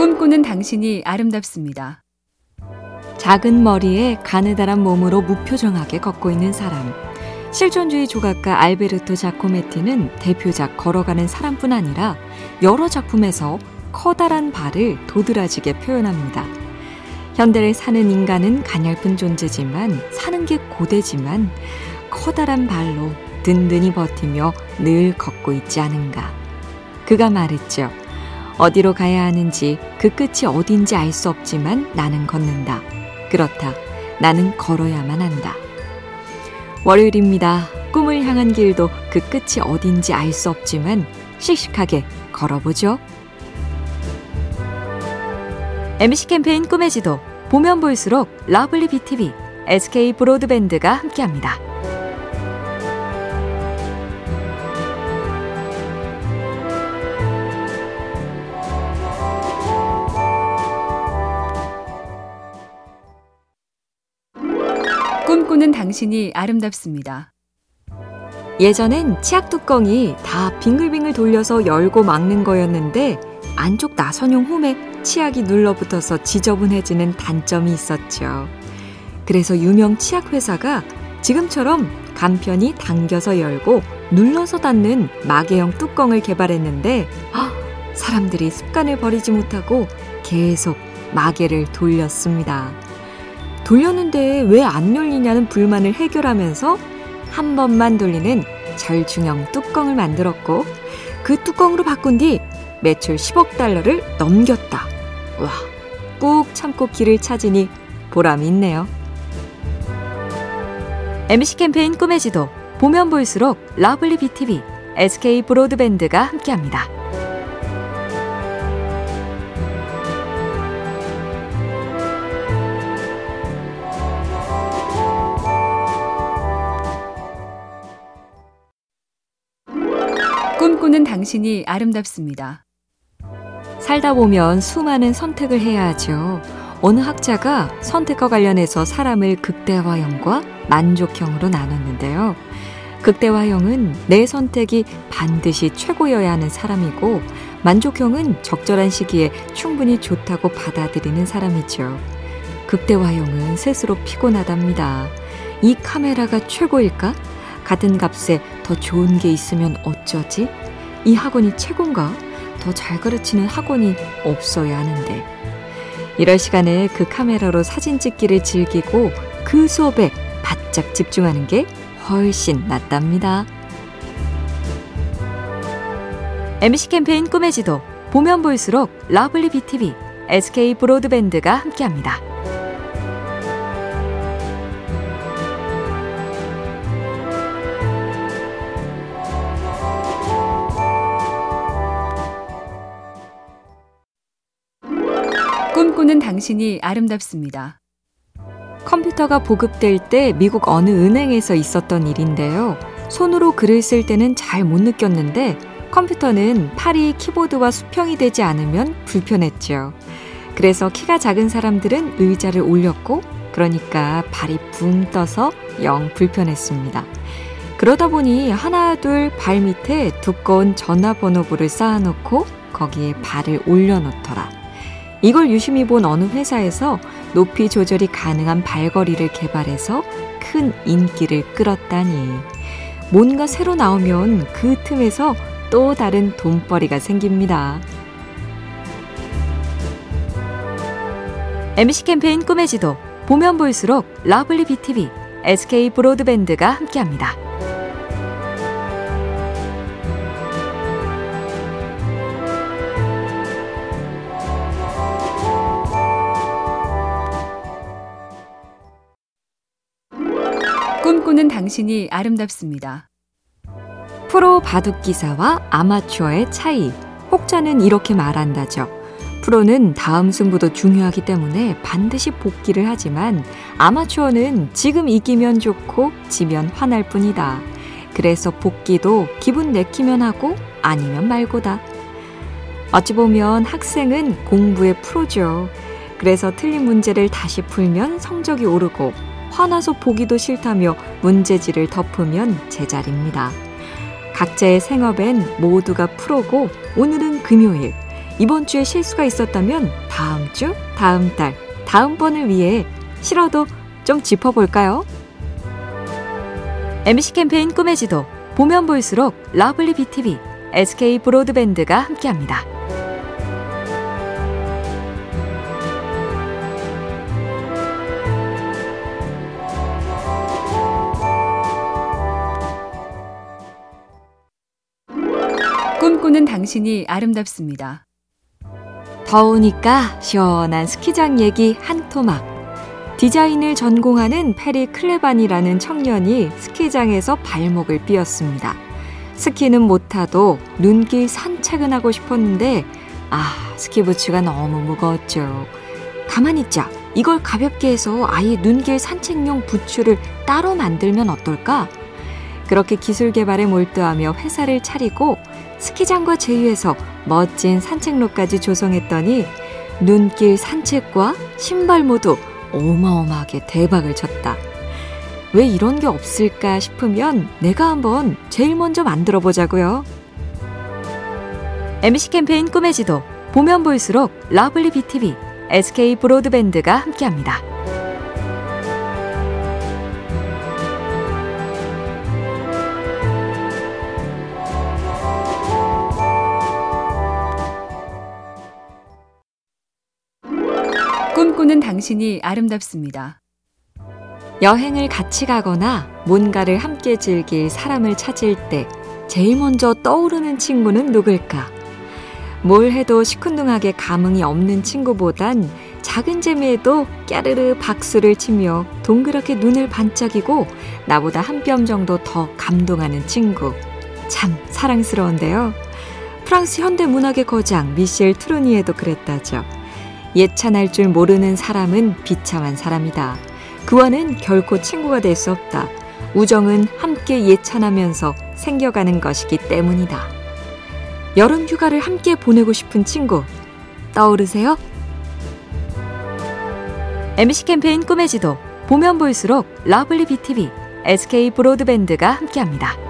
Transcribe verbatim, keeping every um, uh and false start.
꿈꾸는 당신이 아름답습니다. 작은 머리에 가느다란 몸으로 무표정하게 걷고 있는 사람. 실존주의 조각가 알베르토 자코메티는 대표작 걸어가는 사람뿐 아니라 여러 작품에서 커다란 발을 도드라지게 표현합니다. 현대를 사는 인간은 가냘픈 존재지만 사는 게 고되지만 커다란 발로 든든히 버티며 늘 걷고 있지 않은가. 그가 말했죠. 어디로 가야 하는지 그 끝이 어딘지 알 수 없지만 나는 걷는다. 그렇다. 나는 걸어야만 한다. 월요일입니다. 꿈을 향한 길도 그 끝이 어딘지 알 수 없지만 씩씩하게 걸어보죠. 엠씨 캠페인 꿈의 지도, 보면 볼수록 러블리 비티비, 에스케이 브로드밴드가 함께합니다. 꿈꾸는 당신이 아름답습니다. 예전엔 치약 뚜껑이 다 빙글빙글 돌려서 열고 막는 거였는데 안쪽 나선형 홈에 치약이 눌러붙어서 지저분해지는 단점이 있었죠. 그래서 유명 치약 회사가 지금처럼 간편히 당겨서 열고 눌러서 닫는 마개형 뚜껑을 개발했는데 허, 사람들이 습관을 버리지 못하고 계속 마개를 돌렸습니다. 돌렸는데 왜 안 열리냐는 불만을 해결하면서 한 번만 돌리는 절중형 뚜껑을 만들었고 그 뚜껑으로 바꾼 뒤 매출 십억 달러를 넘겼다. 와, 꾹 참고 길을 찾으니 보람이 있네요. 엠씨 캠페인 꿈의 지도, 보면 볼수록 러블리 비티비, 에스케이 브로드밴드가 함께합니다. 꿈꾸는 당신이 아름답습니다. 살다 보면 수많은 선택을 해야 하죠. 어느 학자가 선택과 관련해서 사람을 극대화형과 만족형으로 나눴는데요. 극대화형은 내 선택이 반드시 최고여야 하는 사람이고 만족형은 적절한 시기에 충분히 좋다고 받아들이는 사람이죠. 극대화형은 스스로 피곤하답니다. 이 카메라가 최고일까? 같은 값에 더 좋은 게 있으면 어쩌지? 이 학원이 최고인가? 더 잘 가르치는 학원이 없어야 하는데. 이럴 시간에 그 카메라로 사진 찍기를 즐기고 그 수업에 바짝 집중하는 게 훨씬 낫답니다. 엠씨 캠페인 꿈의 지도, 보면 볼수록 러블리 비티비, 에스케이 브로드밴드가 함께합니다. 꿈꾸는 당신이 아름답습니다. 컴퓨터가 보급될 때 미국 어느 은행에서 있었던 일인데요. 손으로 글을 쓸 때는 잘 못 느꼈는데 컴퓨터는 팔이 키보드와 수평이 되지 않으면 불편했죠. 그래서 키가 작은 사람들은 의자를 올렸고 그러니까 발이 붕 떠서 영 불편했습니다. 그러다 보니 하나 둘 발 밑에 두꺼운 전화번호부를 쌓아놓고 거기에 발을 올려놓더라. 이걸 유심히 본 어느 회사에서 높이 조절이 가능한 발걸이를 개발해서 큰 인기를 끌었다니. 뭔가 새로 나오면 그 틈에서 또 다른 돈벌이가 생깁니다. 엠씨 캠페인 꿈의 지도, 보면 볼수록 러블리 비티비, 에스케이 브로드밴드가 함께합니다. 꿈꾸는 당신이 아름답습니다. 프로 바둑기사와 아마추어의 차이. 혹자는 이렇게 말한다죠. 프로는 다음 승부도 중요하기 때문에 반드시 복기를 하지만 아마추어는 지금 이기면 좋고 지면 화날 뿐이다. 그래서 복기도 기분 내키면 하고 아니면 말고다. 어찌 보면 학생은 공부의 프로죠. 그래서 틀린 문제를 다시 풀면 성적이 오르고 화나서 보기도 싫다며 문제지를 덮으면 제자리입니다. 각자의 생업엔 모두가 프로고 오늘은 금요일, 이번 주에 실수가 있었다면 다음 주, 다음 달, 다음 번을 위해 싫어도 좀 짚어볼까요? 엠씨 캠페인 꿈의 지도, 보면 볼수록 러블리 비티비, 에스케이 브로드밴드가 함께합니다. 꿈꾸는 당신이 아름답습니다. 더우니까 시원한 스키장 얘기 한 토막. 디자인을 전공하는 페리 클레반이라는 청년이 스키장에서 발목을 삐었습니다. 스키는 못 타도 눈길 산책은 하고 싶었는데 아, 스키 부츠가 너무 무거웠죠. 가만히 있자. 이걸 가볍게 해서 아예 눈길 산책용 부츠를 따로 만들면 어떨까? 그렇게 기술 개발에 몰두하며 회사를 차리고 스키장과 제휴해서 멋진 산책로까지 조성했더니 눈길 산책과 신발 모두 어마어마하게 대박을 쳤다. 왜 이런 게 없을까 싶으면 내가 한번 제일 먼저 만들어 보자고요. 엠씨 캠페인 꿈의 지도, 보면 볼수록 러블리 비티비, 에스케이 브로드밴드가 함께합니다. 꿈꾸는 당신이 아름답습니다. 여행을 같이 가거나 뭔가를 함께 즐길 사람을 찾을 때 제일 먼저 떠오르는 친구는 누굴까? 뭘 해도 시큰둥하게 감흥이 없는 친구보단 작은 재미에도 깨르르 박수를 치며 동그랗게 눈을 반짝이고 나보다 한 뼘 정도 더 감동하는 친구. 참 사랑스러운데요. 프랑스 현대문학의 거장 미셸 트루니에도 그랬다죠. 예찬할 줄 모르는 사람은 비참한 사람이다. 그와는 결코 친구가 될 수 없다. 우정은 함께 예찬하면서 생겨가는 것이기 때문이다. 여름 휴가를 함께 보내고 싶은 친구, 떠오르세요? 엠씨 캠페인 꿈의 지도, 보면 볼수록 러블리 비티비, 에스케이 브로드밴드가 함께합니다.